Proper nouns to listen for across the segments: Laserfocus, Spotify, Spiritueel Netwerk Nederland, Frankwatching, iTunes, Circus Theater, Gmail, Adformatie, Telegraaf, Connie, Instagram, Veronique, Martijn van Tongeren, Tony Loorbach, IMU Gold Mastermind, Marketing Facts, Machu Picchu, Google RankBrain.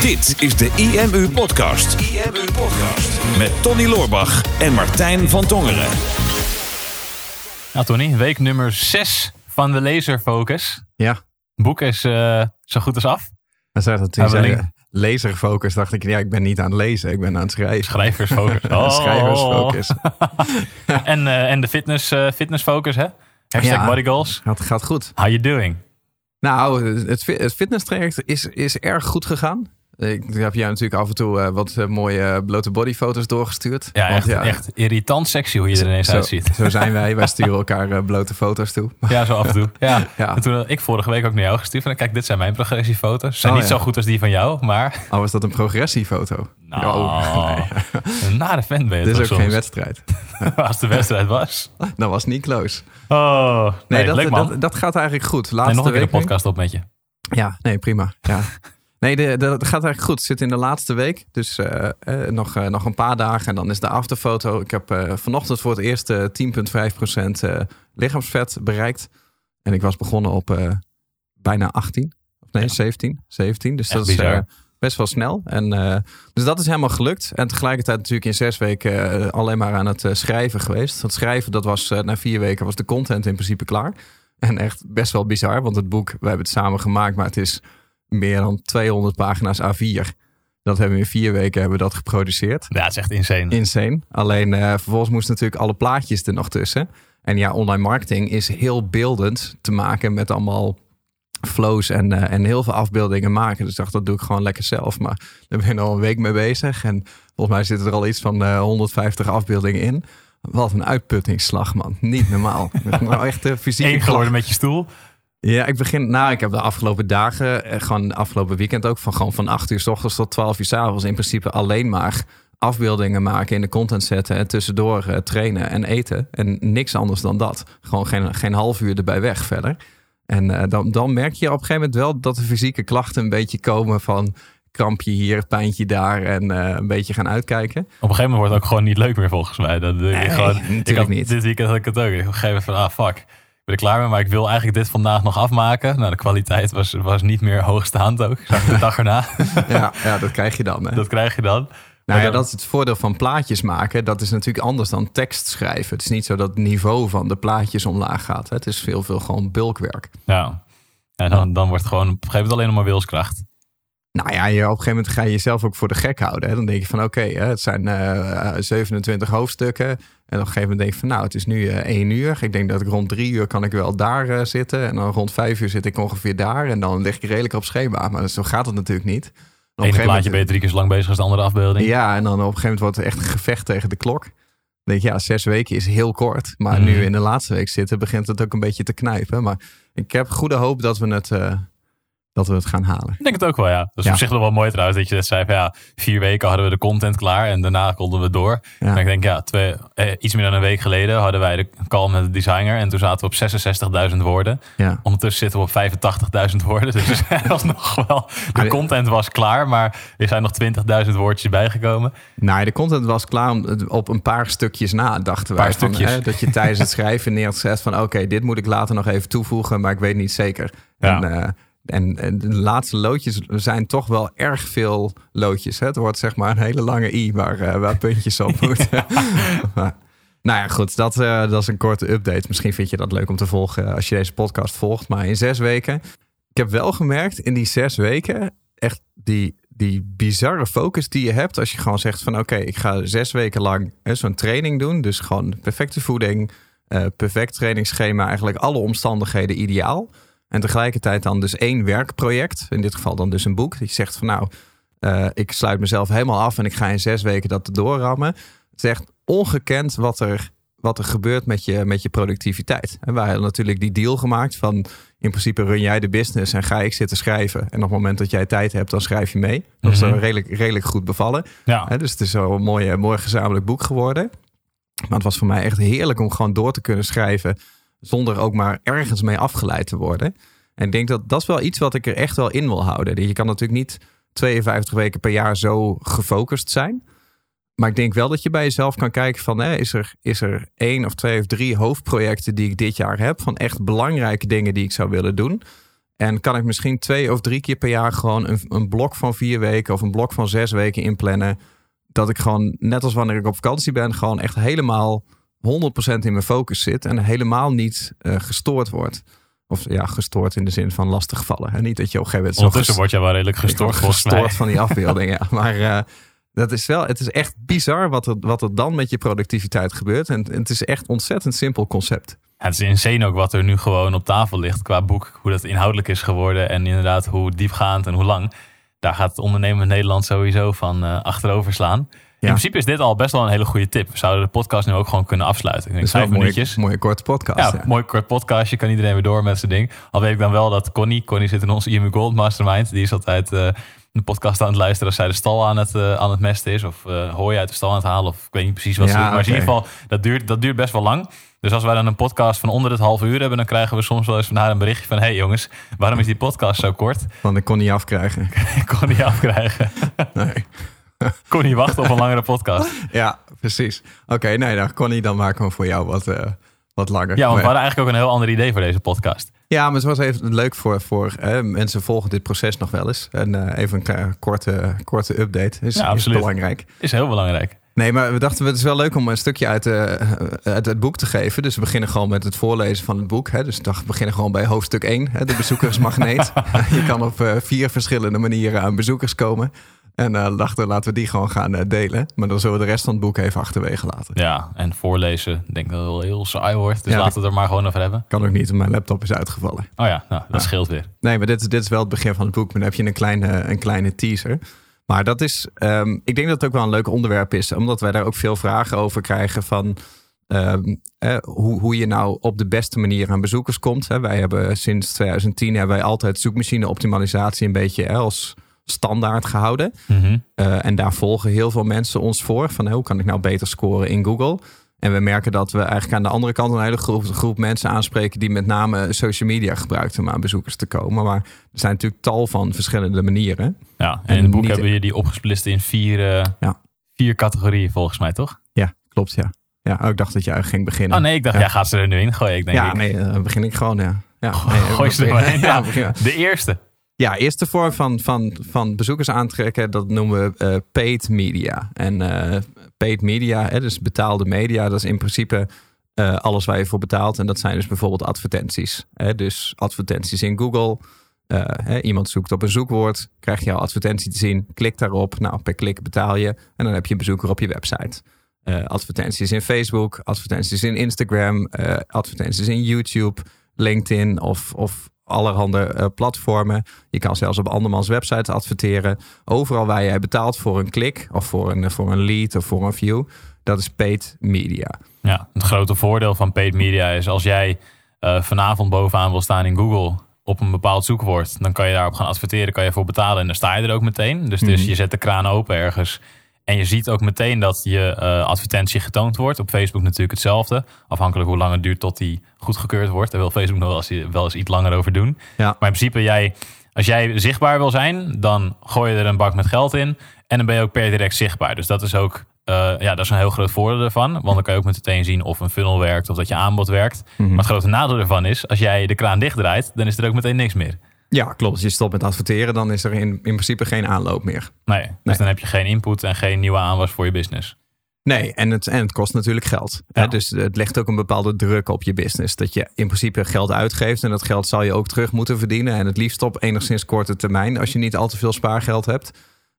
Dit is de IMU Podcast. IMU Podcast. Met Tony Loorbach en Martijn van Tongeren. Nou Tony, week nummer 6 van de Laserfocus. Ja. Het boek is zo goed als af. Dan zegt dat natuurlijk Laserfocus, dacht ik, ja, ik ben niet aan het lezen, ik ben aan het schrijven. Schrijversfocus. Oh. Schrijversfocus. en de fitnessfocus, hè? Hashtag ja, body goals. Het gaat goed. How you doing? Nou, het fitnesstraject is erg goed gegaan. Ik heb jou natuurlijk af en toe wat mooie blote bodyfoto's doorgestuurd. Ja, want, echt irritant sexy hoe je er ineens uitziet. Zo zijn wij. Wij sturen elkaar blote foto's toe. Ja, zo af en toe. Ja. En toen had ik vorige week ook naar jou gestuurd. Kijk, dit zijn mijn progressiefoto's. Zijn niet zo goed als die van jou, maar... Oh, was dat een progressiefoto? Nou, nee. Een nare fan ben je. Dit is ook soms geen wedstrijd. Als de wedstrijd was. Dan was het niet close. Oh, nee, leuk man. Dat gaat eigenlijk goed. Laatste nog een keer de podcast op met je. Ja, nee, prima. Ja. Nee, dat gaat eigenlijk goed. Zit in de laatste week. Dus nog een paar dagen en dan is de afterfoto. Ik heb vanochtend voor het eerst 10,5% lichaamsvet bereikt. En ik was begonnen op bijna 18. Of nee, 17. Dus echt dat bizar. Is best wel snel. En, dus dat is helemaal gelukt. En tegelijkertijd natuurlijk in 6 weken alleen maar aan het schrijven geweest. Dat schrijven, dat was na 4 weken was de content in principe klaar. En echt best wel bizar. Want het boek, we hebben het samen gemaakt, maar het is... meer dan 200 pagina's A4. Dat hebben we in 4 weken dat geproduceerd. Ja, het is echt insane. Alleen vervolgens moesten natuurlijk alle plaatjes er nog tussen. En ja, online marketing is heel beeldend te maken met allemaal flows en heel veel afbeeldingen maken. Dus ik dacht, dat doe ik gewoon lekker zelf. Maar daar ben ik al een week mee bezig. En volgens mij zitten er al iets van 150 afbeeldingen in. Wat een uitputtingsslag, man. Niet normaal. Nou, echt fysiek. Eén geworden met je stoel. Ja, ik heb de afgelopen dagen, gewoon afgelopen weekend ook... van 8 uur 's ochtends tot 12 uur 's avonds... in principe alleen maar afbeeldingen maken, in de content zetten... en tussendoor trainen en eten. En niks anders dan dat. Gewoon geen half uur erbij weg verder. En dan merk je op een gegeven moment wel... dat de fysieke klachten een beetje komen van... krampje hier, pijntje daar en een beetje gaan uitkijken. Op een gegeven moment wordt het ook gewoon niet leuk meer volgens mij. Dat doe je niet. Dit weekend had ik het ook. Ik op een gegeven moment van, fuck... Ik ben er klaar mee, maar ik wil eigenlijk dit vandaag nog afmaken. Nou, de kwaliteit was niet meer hoogstaand ook. Zag ik de dag erna. Ja, dat krijg je dan. Hè? Dat krijg je dan. Nou ja, dat is het voordeel van plaatjes maken. Dat is natuurlijk anders dan tekst schrijven. Het is niet zo dat het niveau van de plaatjes omlaag gaat. Hè? Het is veel gewoon bulkwerk. Ja, en dan wordt het gewoon op een gegeven moment alleen nog maar wilskracht. Nou ja, op een gegeven moment ga je jezelf ook voor de gek houden. Hè? Dan denk je van oké, het zijn 27 hoofdstukken. En op een gegeven moment denk je van het is nu 1 uur. Ik denk dat ik rond 3 uur kan ik wel daar zitten. En dan rond 5 uur zit ik ongeveer daar. En dan lig ik redelijk op schema. Maar zo gaat het natuurlijk niet. En op een plaatje ben je 3 keer zo lang bezig als de andere afbeelding. Ja, en dan op een gegeven moment wordt het echt een gevecht tegen de klok. Dan denk je, 6 weken is heel kort. Maar nu in de laatste week zitten begint het ook een beetje te knijpen. Maar ik heb goede hoop dat we het... Dat we het gaan halen. Ik denk het ook wel, ja. Dat is op zich nog wel mooi trouwens. Dat je net zei van 4 weken hadden we de content klaar. En daarna konden we door. Ja. En ik denk iets meer dan een week geleden hadden wij de call met de designer. En toen zaten we op 66.000 woorden. Ja. Ondertussen zitten we op 85.000 woorden. Dus dat is nog wel... De content was klaar. Maar er zijn nog 20.000 woordjes bijgekomen. Nou, de content was klaar op een paar stukjes na, dachten wij. Dat je tijdens het schrijven neerzet van... Oké, dit moet ik later nog even toevoegen. Maar ik weet niet zeker. Ja. En de laatste loodjes zijn toch wel erg veel loodjes. Hè? Het wordt zeg maar een hele lange i waar puntjes op moeten. Maar, nou ja, goed. Dat is een korte update. Misschien vind je dat leuk om te volgen als je deze podcast volgt. Maar in 6 weken. Ik heb wel gemerkt in die 6 weken... echt die bizarre focus die je hebt. Als je gewoon zegt van oké, ik ga 6 weken lang zo'n training doen. Dus gewoon perfecte voeding, perfect trainingsschema. Eigenlijk alle omstandigheden ideaal. En tegelijkertijd dan dus 1 werkproject. In dit geval dan dus een boek. Die zegt van ik sluit mezelf helemaal af. En ik ga in 6 weken dat doorrammen. Het is echt ongekend wat er gebeurt met je productiviteit. En wij hebben natuurlijk die deal gemaakt van... in principe run jij de business en ga ik zitten schrijven. En op het moment dat jij tijd hebt, dan schrijf je mee. Dat is dan redelijk goed bevallen. Ja. Dus het is zo'n mooi gezamenlijk boek geworden. Maar het was voor mij echt heerlijk om gewoon door te kunnen schrijven... zonder ook maar ergens mee afgeleid te worden. En ik denk dat is wel iets wat ik er echt wel in wil houden. Je kan natuurlijk niet 52 weken per jaar zo gefocust zijn. Maar ik denk wel dat je bij jezelf kan kijken van... Is er 1 of 2 of 3 hoofdprojecten die ik dit jaar heb... van echt belangrijke dingen die ik zou willen doen... En kan ik misschien 2 of 3 keer per jaar gewoon een blok van 4 weken of een blok van 6 weken inplannen. Dat ik gewoon, net als wanneer ik op vakantie ben, gewoon echt helemaal 100% in mijn focus zit. En helemaal niet gestoord wordt. Of ja, gestoord in de zin van lastigvallen. En niet dat je op een gegeven moment... Ondertussen word je wel redelijk gestoord volgens mij. Gestoord van die afbeelding, ja. Maar dat is wel, het is echt bizar wat er dan met je productiviteit gebeurt. En het is echt ontzettend simpel concept. Ja, het is insane ook wat er nu gewoon op tafel ligt qua boek. Hoe dat inhoudelijk is geworden en inderdaad hoe diepgaand en hoe lang. Daar gaat het ondernemen Nederland sowieso van achterover slaan. Ja. In principe is dit al best wel een hele goede tip. We zouden de podcast nu ook gewoon kunnen afsluiten. Ik denk, 5 minuutjes. Mooie korte podcast. Ja, ja. Mooi kort podcast. Je kan iedereen weer door met zijn ding. Al weet ik dan wel dat Connie zit in onze IMU Gold Mastermind. Die is altijd een podcast aan het luisteren als zij de stal aan het mesten is. Of hooi uit de stal aan het halen. Of ik weet niet precies wat ze doen. Maar okay. In ieder geval, dat duurt best wel lang. Dus als wij dan een podcast van onder het half uur hebben... dan krijgen we soms wel eens van haar een berichtje van... hey jongens, waarom is die podcast zo kort? Want ik kon niet afkrijgen. Nee. Connie, wacht op een langere podcast. Ja, precies. Oké, nee, nou, Connie, dan maken we voor jou wat langer. Ja, want we hadden eigenlijk ook een heel ander idee voor deze podcast. Ja, maar het was even leuk voor mensen volgen dit proces nog wel eens. En even een korte update is belangrijk. Is heel belangrijk. Nee, maar we dachten, het is wel leuk om een stukje uit het boek te geven. Dus we beginnen gewoon met het voorlezen van het boek. Hè. Dus we beginnen gewoon bij hoofdstuk 1, hè, de bezoekersmagneet. Je kan op 4 verschillende manieren aan bezoekers komen. En dachten, laten we die gewoon gaan delen. Maar dan zullen we de rest van het boek even achterwege laten. Ja, en voorlezen, ik denk dat het wel heel saai wordt. Dus ja, laten we het er maar gewoon over hebben. Kan ook niet, mijn laptop is uitgevallen. Oh ja, nou, dat scheelt weer. Nee, maar dit is wel het begin van het boek. Maar dan heb je een kleine teaser. Maar dat is, ik denk dat het ook wel een leuk onderwerp is. Omdat wij daar ook veel vragen over krijgen van... hoe je nou op de beste manier aan bezoekers komt. Hè. Wij hebben sinds 2010 altijd zoekmachine optimalisatie een beetje als... standaard gehouden. Mm-hmm. En daar volgen heel veel mensen ons voor. Van hoe kan ik nou beter scoren in Google? En we merken dat we eigenlijk aan de andere kant... een hele groep mensen aanspreken... die met name social media gebruikt om aan bezoekers te komen. Maar er zijn natuurlijk tal van verschillende manieren. Ja, en in het boek hebben jullie opgesplitst in 4 categorieën volgens mij, toch? Ja, klopt, ja. Ja, ik dacht dat jij ging beginnen. Oh nee, ik dacht, jij gaat ze er nu in gooien. Begin ik gewoon, ja. Gooi ze er maar in. Ja, de eerste. Ja, eerste vorm van bezoekers aantrekken, dat noemen we paid media. En paid media, dus betaalde media, dat is in principe alles waar je voor betaalt. En dat zijn dus bijvoorbeeld advertenties. Hè? Dus advertenties in Google. Iemand zoekt op een zoekwoord, krijgt jouw advertentie te zien, klikt daarop. Nou, per klik betaal je en dan heb je een bezoeker op je website. Advertenties in Facebook, advertenties in Instagram, advertenties in YouTube, LinkedIn of allerhande platformen. Je kan zelfs op andermans websites adverteren. Overal waar jij betaalt voor een klik of voor een lead of voor een view. Dat is paid media. Ja, het grote voordeel van paid media is als jij vanavond bovenaan wil staan in Google op een bepaald zoekwoord. Dan kan je daarop gaan adverteren, kan je voor betalen en dan sta je er ook meteen. Dus je zet de kraan open ergens. En je ziet ook meteen dat je advertentie getoond wordt. Op Facebook natuurlijk hetzelfde. Afhankelijk hoe lang het duurt tot die goedgekeurd wordt. Daar wil Facebook nog wel eens iets langer over doen. Ja. Maar in principe, als jij zichtbaar wil zijn... dan gooi je er een bak met geld in. En dan ben je ook per direct zichtbaar. Dus dat is ook dat is een heel groot voordeel ervan. Want dan kan je ook meteen zien of een funnel werkt... of dat je aanbod werkt. Mm-hmm. Maar het grote nadeel ervan is... als jij de kraan dichtdraait, dan is er ook meteen niks meer. Ja, klopt. Als je stopt met adverteren, dan is er in principe geen aanloop meer. Nee, dus dan heb je geen input en geen nieuwe aanwas voor je business. Nee, en het kost natuurlijk geld. Ja. Hè? Dus het legt ook een bepaalde druk op je business. Dat je in principe geld uitgeeft en dat geld zal je ook terug moeten verdienen. En het liefst op enigszins korte termijn, als je niet al te veel spaargeld hebt.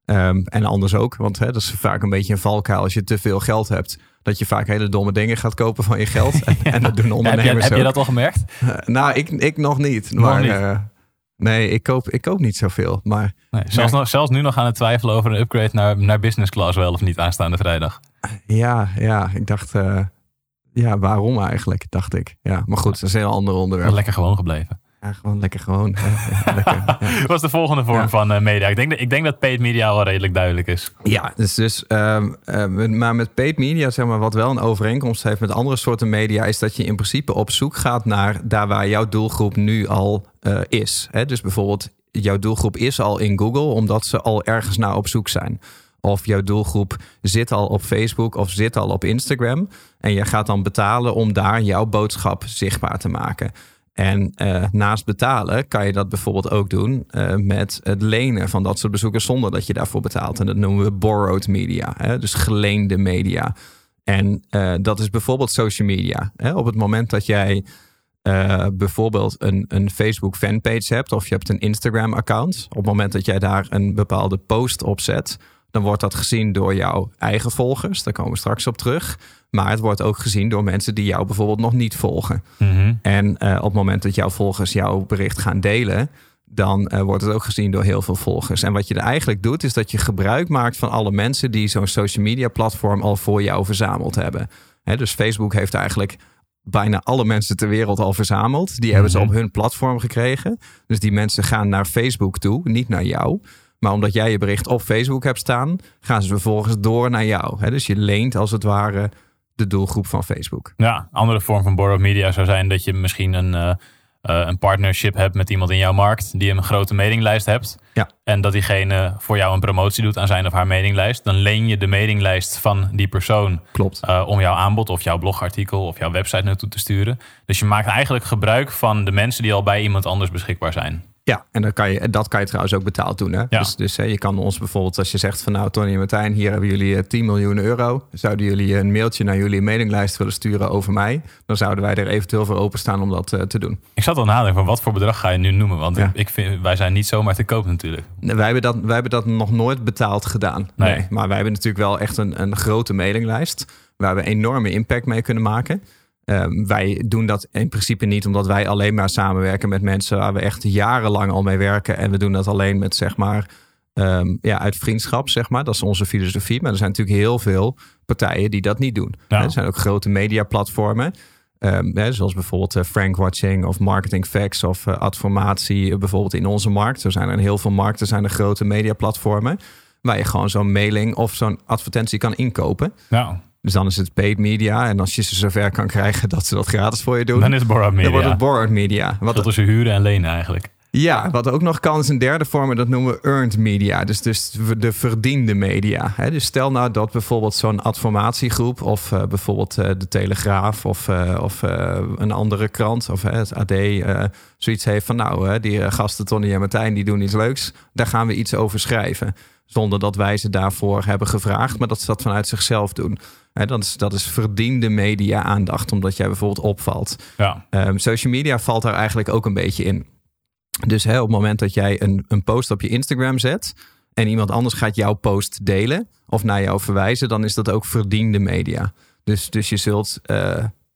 En anders ook, want dat is vaak een beetje een valkuil als je te veel geld hebt. Dat je vaak hele domme dingen gaat kopen van je geld. En dat doen ondernemers ook. Heb je dat al gemerkt? Ik nog niet. Nog niet. Nee, ik koop niet zoveel. Maar zelfs nu nog aan het twijfelen over een upgrade naar business class wel of niet aanstaande vrijdag. Ja, ik dacht... waarom eigenlijk, dacht ik. Ja, maar goed, dat is een heel ander onderwerp. Lekker gewoon gebleven. Ja, gewoon lekker gewoon. Wat is de volgende vorm van media? Ik denk dat paid media wel redelijk duidelijk is. Ja, maar met paid media, zeg maar, wat wel een overeenkomst heeft met andere soorten media... is dat je in principe op zoek gaat naar daar waar jouw doelgroep nu al is. Hè? Dus bijvoorbeeld, jouw doelgroep is al in Google omdat ze al ergens naar op zoek zijn. Of jouw doelgroep zit al op Facebook of zit al op Instagram. En je gaat dan betalen om daar jouw boodschap zichtbaar te maken... En naast betalen kan je dat bijvoorbeeld ook doen met het lenen van dat soort bezoekers zonder dat je daarvoor betaalt. En dat noemen we borrowed media, hè? Dus geleende media. En dat is bijvoorbeeld social media. Hè? Op het moment dat jij bijvoorbeeld een Facebook fanpage hebt of je hebt een Instagram account. Op het moment dat jij daar een bepaalde post op zet, dan wordt dat gezien door jouw eigen volgers. Daar komen we straks op terug. Maar het wordt ook gezien door mensen die jou bijvoorbeeld nog niet volgen. Mm-hmm. En op het moment dat jouw volgers jouw bericht gaan delen, dan wordt het ook gezien door heel veel volgers. En wat je er eigenlijk doet, is dat je gebruik maakt van alle mensen die zo'n social media platform al voor jou verzameld hebben. Hè, dus Facebook heeft eigenlijk bijna alle mensen ter wereld al verzameld. Die hebben ze op hun platform gekregen. Dus die mensen gaan naar Facebook toe, niet naar jou. Maar omdat jij je bericht op Facebook hebt staan, gaan ze vervolgens door naar jou. Hè? Dus je leent als het ware de doelgroep van Facebook. Ja, andere vorm van borrowed media zou zijn dat je misschien een partnership hebt met iemand in jouw markt die een grote mailinglijst hebt. Ja. En dat diegene voor jou een promotie doet aan zijn of haar mailinglijst. Dan leen je de mailinglijst van die persoon. Klopt. Om jouw aanbod of jouw blogartikel of jouw website naartoe te sturen. Dus je maakt eigenlijk gebruik van de mensen die al bij iemand anders beschikbaar zijn. Ja, en dat kan je trouwens ook betaald doen. Hè? Ja. Dus je kan ons bijvoorbeeld, als je zegt van nou Tony en Martijn, hier hebben jullie 10 miljoen euro. Zouden jullie een mailtje naar jullie mailinglijst willen sturen over mij? Dan zouden wij er eventueel voor openstaan om dat te doen. Ik zat al nadenken van wat voor bedrag ga je nu noemen? Want ik vind, wij zijn niet zomaar te koop natuurlijk. Nee, wij hebben dat nog nooit betaald gedaan. Nee. Maar wij hebben natuurlijk wel echt een grote mailinglijst waar we enorme impact mee kunnen maken. Wij doen dat in principe niet omdat wij alleen maar samenwerken met mensen waar we echt jarenlang al mee werken. En we doen dat alleen met uit vriendschap, zeg maar. Dat is onze filosofie. Maar er zijn natuurlijk heel veel partijen die dat niet doen. Ja. Er zijn ook grote mediaplatformen. Zoals bijvoorbeeld Frankwatching of Marketing Facts of Adformatie. Bijvoorbeeld in onze markt. Er zijn er in heel veel markten zijn er grote mediaplatformen. Waar je gewoon zo'n mailing of zo'n advertentie kan inkopen. Nou. Ja. Dus dan is het paid media. En als je ze zover kan krijgen dat ze dat gratis voor je doen, dan is het borrowed media. Dan wordt het borrowed media. Wat dat is huren en lenen eigenlijk. Ja, wat ook nog kan is een derde vorm. En dat noemen we earned media. Dus de verdiende media. Dus stel nou dat bijvoorbeeld zo'n adformatiegroep of bijvoorbeeld de Telegraaf of een andere krant of het AD zoiets heeft van nou, die gasten Tony en Martijn die doen iets leuks. Daar gaan we iets over schrijven. Zonder dat wij ze daarvoor hebben gevraagd. Maar dat ze dat vanuit zichzelf doen. Dat is verdiende media aandacht. Omdat jij bijvoorbeeld opvalt. Ja. Social media valt daar eigenlijk ook een beetje in. Dus op het moment dat jij een post op je Instagram zet. En iemand anders gaat jouw post delen. Of naar jou verwijzen. Dan is dat ook verdiende media. Dus je zult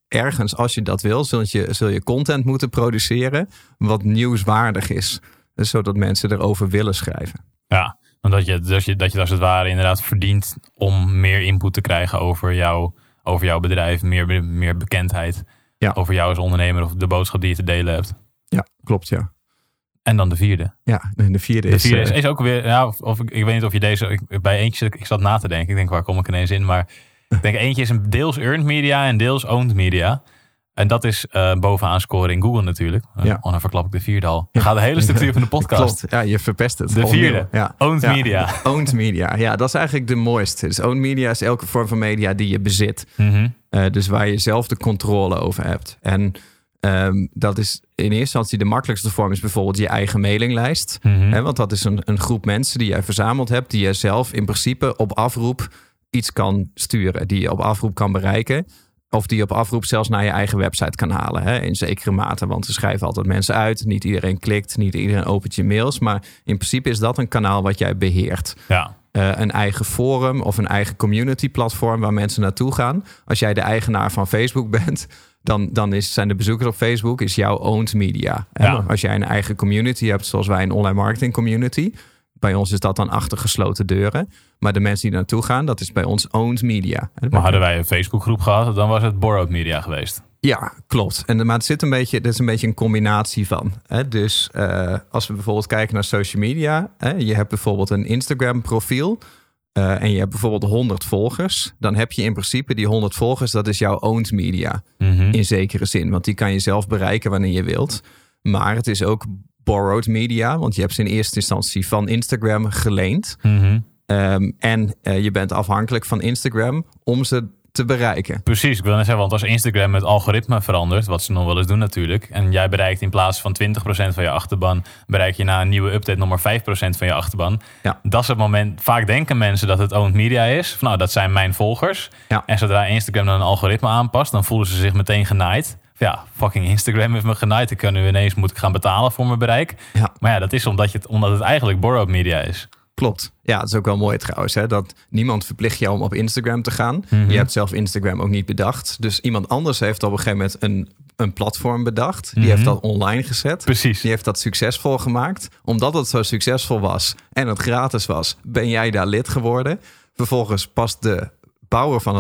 ergens als je dat wil. Zul je content moeten produceren. Wat nieuwswaardig is. Dus zodat mensen erover willen schrijven. Ja. Omdat je als het ware inderdaad verdient om meer input te krijgen over jouw bedrijf. Meer bekendheid over jou als ondernemer of de boodschap die je te delen hebt. Ja, klopt ja. En dan de vierde. Ja, de vierde is ook weer. Ja, of ik weet niet of je deze. Ik zat na te denken. Ik denk waar kom ik ineens in. Maar ik denk eentje is een deels earned media en deels owned media. En dat is bovenaan scoren in Google natuurlijk. Ja. Dan verklap ik de vierde al. Dan gaat de hele structuur van de podcast. Klopt. Ja, je verpest het. De vierde. Ja. Owned media. Owned media. Ja, dat is eigenlijk de mooiste. Dus owned media is elke vorm van media die je bezit. Mm-hmm. Dus waar je zelf de controle over hebt. En dat is in eerste instantie de makkelijkste vorm. Is bijvoorbeeld je eigen mailinglijst. Mm-hmm. Want dat is een groep mensen die jij verzameld hebt. Die je zelf in principe op afroep iets kan sturen. Die je op afroep kan bereiken. Of die je op afroep zelfs naar je eigen website kan halen. Hè? In zekere mate, want ze schrijven altijd mensen uit. Niet iedereen klikt, niet iedereen opent je mails. Maar in principe is dat een kanaal wat jij beheert. Ja. Een eigen forum of een eigen community platform waar mensen naartoe gaan. Als jij de eigenaar van Facebook bent, dan zijn de bezoekers op Facebook is jouw owned media. Hè? Ja. Als jij een eigen community hebt, zoals wij een online marketing community. Bij ons is dat dan achter gesloten deuren. Maar de mensen die naartoe gaan, dat is bij ons owned media. Maar hadden wij een Facebookgroep gehad, dan was het borrowed media geweest. Ja, klopt. Maar het zit een beetje een combinatie van. Dus als we bijvoorbeeld kijken naar social media. Je hebt bijvoorbeeld een Instagram profiel. En je hebt bijvoorbeeld 100 volgers. Dan heb je in principe die 100 volgers, dat is jouw owned media. Mm-hmm. In zekere zin, want die kan je zelf bereiken wanneer je wilt. Maar het is ook borrowed media, want je hebt ze in eerste instantie van Instagram geleend. Mm-hmm. En je bent afhankelijk van Instagram om ze te bereiken. Precies, ik wil net zeggen, want als Instagram het algoritme verandert, wat ze nog wel eens doen natuurlijk, en jij bereikt in plaats van 20% van je achterban, bereik je na een nieuwe update nog maar 5% van je achterban. Ja. Dat is het moment. Vaak denken mensen dat het owned media is. Van, nou, dat zijn mijn volgers. Ja. En zodra Instagram dan een algoritme aanpast, dan voelen ze zich meteen genaaid. Ja, fucking Instagram heeft me genaaid. Ik kan nu ineens moet ik gaan betalen voor mijn bereik. Ja. Maar ja, dat is omdat het eigenlijk borrowed media is. Klopt. Ja, dat is ook wel mooi trouwens. Hè? Dat niemand verplicht jou om op Instagram te gaan. Mm-hmm. Je hebt zelf Instagram ook niet bedacht. Dus iemand anders heeft op een gegeven moment een platform bedacht. Die heeft dat online gezet. Precies. Die heeft dat succesvol gemaakt. Omdat het zo succesvol was en het gratis was, ben jij daar lid geworden. Vervolgens past de bouwer van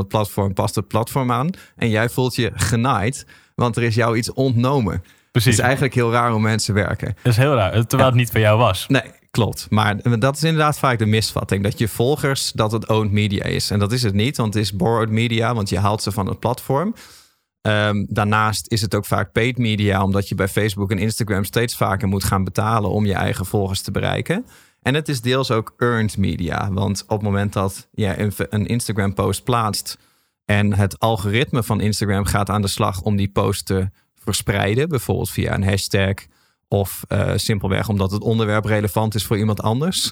het platform aan. En jij voelt je genaaid, want er is jou iets ontnomen. Precies. Het is eigenlijk heel raar hoe mensen werken. Dat is heel raar, terwijl het niet van jou was. Nee. Klopt, maar dat is inderdaad vaak de misvatting. Dat je volgers, dat het owned media is. En dat is het niet, want het is borrowed media. Want je haalt ze van het platform. Daarnaast is het ook vaak paid media. Omdat je bij Facebook en Instagram steeds vaker moet gaan betalen om je eigen volgers te bereiken. En het is deels ook earned media. Want op het moment dat je een Instagram post plaatst en het algoritme van Instagram gaat aan de slag om die post te verspreiden. Bijvoorbeeld via een hashtag. Of simpelweg omdat het onderwerp relevant is voor iemand anders.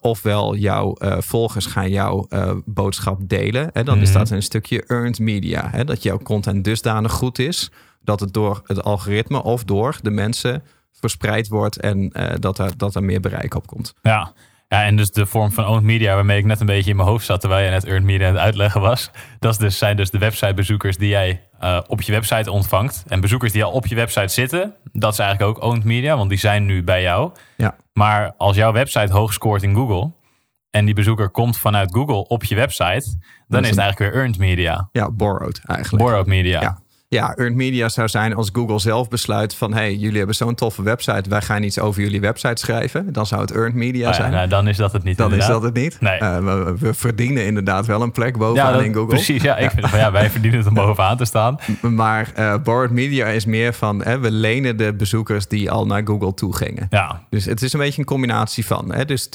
Ofwel jouw volgers gaan jouw boodschap delen. Hè? Dan is dat een stukje earned media. Hè? Dat jouw content dusdanig goed is dat het door het algoritme of door de mensen verspreid wordt. En dat er meer bereik op komt. Ja. Ja, en dus de vorm van owned media waarmee ik net een beetje in mijn hoofd zat terwijl je net earned media aan het uitleggen was. Dat zijn dus de websitebezoekers die jij op je website ontvangt. En bezoekers die al op je website zitten, dat is eigenlijk ook owned media, want die zijn nu bij jou. Ja. Maar als jouw website hoog scoort in Google en die bezoeker komt vanuit Google op je website, dan is het eigenlijk weer earned media. Ja, borrowed eigenlijk. Borrowed media. Ja. Ja, earned media zou zijn als Google zelf besluit van hey, jullie hebben zo'n toffe website, wij gaan iets over jullie website schrijven. Dan zou het earned media zijn. Nou, dan is dat het niet. Dan inderdaad. Is dat het niet. Nee. We verdienen inderdaad wel een plek bovenaan in Google. Precies, ja. Ik vind van, wij verdienen het om bovenaan te staan. Maar borrowed media is meer van we lenen de bezoekers die al naar Google toe gingen. Ja. Dus het is een beetje een combinatie van. Dus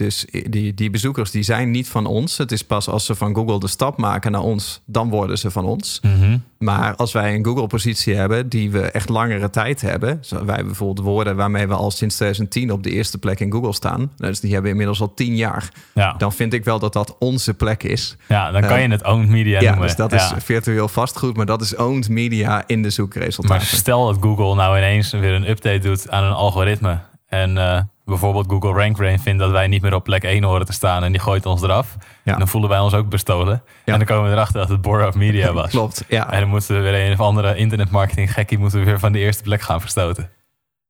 die bezoekers die zijn niet van ons. Het is pas als ze van Google de stap maken naar ons, dan worden ze van ons. Mm-hmm. Maar als wij een Google-positie hebben die we echt langere tijd hebben. Zo, wij bijvoorbeeld woorden waarmee we al sinds 2010 op de eerste plek in Google staan. Dus die hebben inmiddels al 10 jaar. Ja. Dan vind ik wel dat dat onze plek is. Ja, dan kan je het owned media noemen. Dus dat is virtueel vastgoed, maar dat is owned media in de zoekresultaten. Maar stel dat Google nou ineens weer een update doet aan een algoritme. En bijvoorbeeld Google RankBrain vindt dat wij niet meer op plek 1 horen te staan en die gooit ons eraf. Ja. En dan voelen wij ons ook bestolen. Ja. En dan komen we erachter dat het borrowed media was. Klopt, ja. En dan moeten we weer een of andere internetmarketing gekkie moeten we weer van de eerste plek gaan verstoten.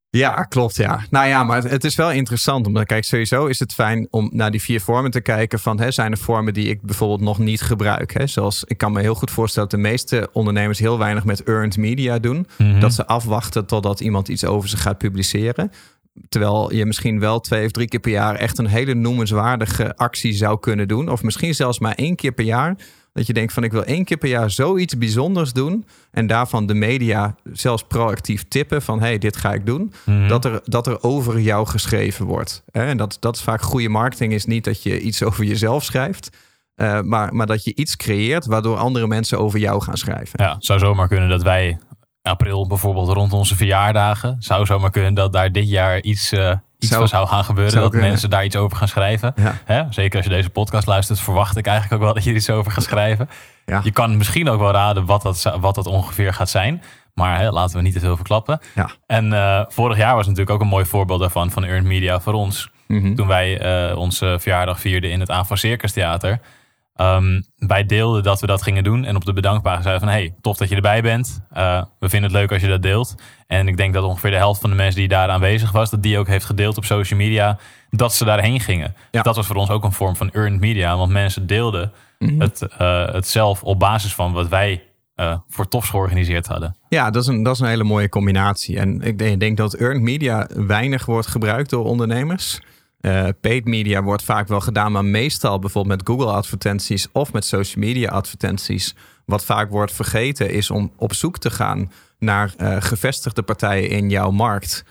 Ja, klopt, ja. Nou ja, maar het is wel interessant. Omdat, kijk, sowieso is het fijn om naar die 4 vormen te kijken van, zijn er vormen die ik bijvoorbeeld nog niet gebruik? Hè? Zoals, ik kan me heel goed voorstellen dat de meeste ondernemers heel weinig met earned media doen. Mm-hmm. Dat ze afwachten totdat iemand iets over ze gaat publiceren. Terwijl je misschien wel 2 of 3 keer per jaar echt een hele noemenswaardige actie zou kunnen doen. Of misschien zelfs maar 1 keer per jaar. Dat je denkt van ik wil 1 keer per jaar zoiets bijzonders doen. En daarvan de media zelfs proactief tippen van hey, dit ga ik doen. Mm-hmm. Dat er over jou geschreven wordt. En dat is vaak goede marketing is niet dat je iets over jezelf schrijft. Maar dat je iets creëert waardoor andere mensen over jou gaan schrijven. Ja, het zou zomaar kunnen dat wij april bijvoorbeeld rond onze verjaardagen. Zou zomaar kunnen dat daar dit jaar iets van zou gaan gebeuren. Dat mensen daar iets over gaan schrijven. Ja. Hè? Zeker als je deze podcast luistert, verwacht ik eigenlijk ook wel dat je iets over gaat schrijven. Ja. Je kan misschien ook wel raden wat dat ongeveer gaat zijn. Maar laten we niet te veel verklappen. Ja. En vorig jaar was natuurlijk ook een mooi voorbeeld daarvan van earned media voor ons. Mm-hmm. Toen wij onze verjaardag vierden in het aan van Circus Theater. Wij deelden dat we dat gingen doen. En op de bedankpagina zeiden van hey, tof dat je erbij bent. We vinden het leuk als je dat deelt. En ik denk dat ongeveer de helft van de mensen die daar aanwezig was, dat die ook heeft gedeeld op social media, dat ze daarheen gingen. Ja. Dat was voor ons ook een vorm van earned media. Want mensen deelden het zelf op basis van wat wij voor tofs georganiseerd hadden. Ja, dat is een hele mooie combinatie. En ik denk dat earned media weinig wordt gebruikt door ondernemers. Paid media wordt vaak wel gedaan, maar meestal bijvoorbeeld met Google advertenties of met social media advertenties. Wat vaak wordt vergeten is om op zoek te gaan naar gevestigde partijen in jouw markt.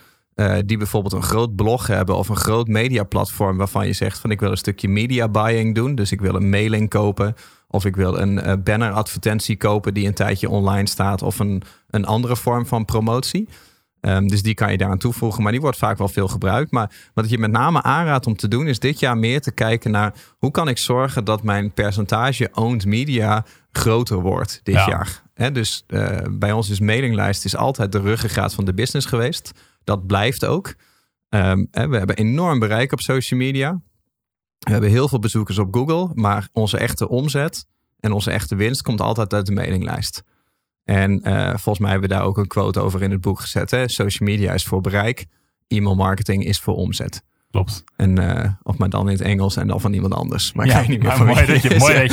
Die bijvoorbeeld een groot blog hebben of een groot mediaplatform waarvan je zegt van ik wil een stukje media buying doen. Dus ik wil een mailing kopen. Of ik wil een banner advertentie kopen die een tijdje online staat. Of een andere vorm van promotie. Dus die kan je daaraan toevoegen. Maar die wordt vaak wel veel gebruikt. Maar wat ik je met name aanraad om te doen is dit jaar meer te kijken naar hoe kan ik zorgen dat mijn percentage owned media groter wordt dit jaar. Hè, dus bij ons is mailinglijst is altijd de ruggengraat van de business geweest. Dat blijft ook. We hebben enorm bereik op social media. We hebben heel veel bezoekers op Google. Maar onze echte omzet en onze echte winst komt altijd uit de mailinglijst. En volgens mij hebben we daar ook een quote over in het boek gezet. Hè? Social media is voor bereik. E-mail marketing is voor omzet. Klopt. En, of maar dan in het Engels en dan van iemand anders. Maar ik niet meer van mooi dat je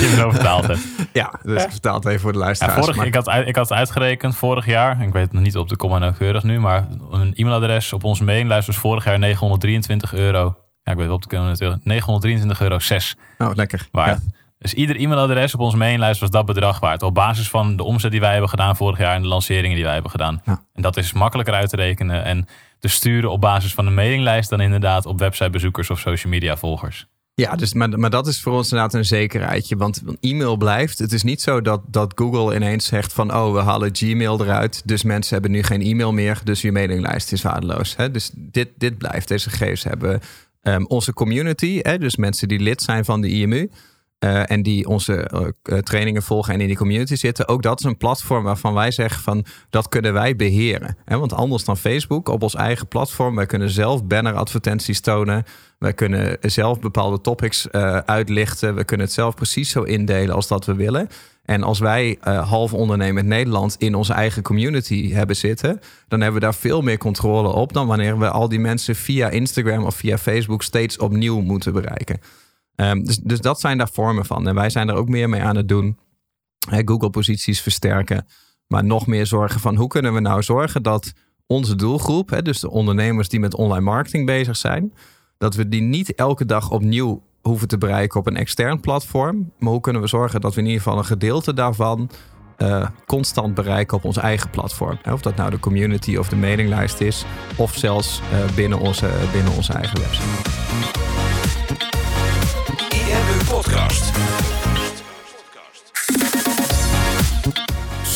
hem zo vertaald hebt. Ja, dus ik vertaal het even voor de luisteraars. Ja, ik had het uitgerekend vorig jaar. Ik weet het nog niet op de komma nauwkeurig nu. Maar een e-mailadres op onze mailinglijst was vorig jaar €923. Ja, ik weet wel op de komma natuurlijk. €923,06. Oh, lekker. Waard. Ja. Dus ieder e-mailadres op onze mailinglijst was dat bedrag waard. Op basis van de omzet die wij hebben gedaan vorig jaar en de lanceringen die wij hebben gedaan. Ja. En dat is makkelijker uit te rekenen en te sturen op basis van de mailinglijst dan inderdaad op websitebezoekers of social media volgers. Ja, dus, maar dat is voor ons inderdaad een zekerheidje. Want e-mail blijft. Het is niet zo dat Google ineens zegt van we halen Gmail eruit. Dus mensen hebben nu geen e-mail meer. Dus je mailinglijst is waardeloos. Hè? Dus dit blijft. Deze gegevens hebben onze community. Hè? Dus mensen die lid zijn van de IMU. En die onze trainingen volgen en in die community zitten. Ook dat is een platform waarvan wij zeggen van dat kunnen wij beheren. Want anders dan Facebook op ons eigen platform. Wij kunnen zelf banner advertenties tonen. Wij kunnen zelf bepaalde topics uitlichten. We kunnen het zelf precies zo indelen als dat we willen. En als wij half ondernemend Nederland in onze eigen community hebben zitten, dan hebben we daar veel meer controle op dan wanneer we al die mensen via Instagram of via Facebook steeds opnieuw moeten bereiken. Dus dat zijn daar vormen van. En wij zijn er ook meer mee aan het doen. Google-posities versterken. Maar nog meer zorgen van hoe kunnen we nou zorgen dat onze doelgroep, dus de ondernemers die met online marketing bezig zijn, dat we die niet elke dag opnieuw hoeven te bereiken op een extern platform. Maar hoe kunnen we zorgen dat we in ieder geval een gedeelte daarvan constant bereiken op ons eigen platform. Of dat nou de community of de mailinglijst is. Of zelfs binnen onze eigen website. Podcast.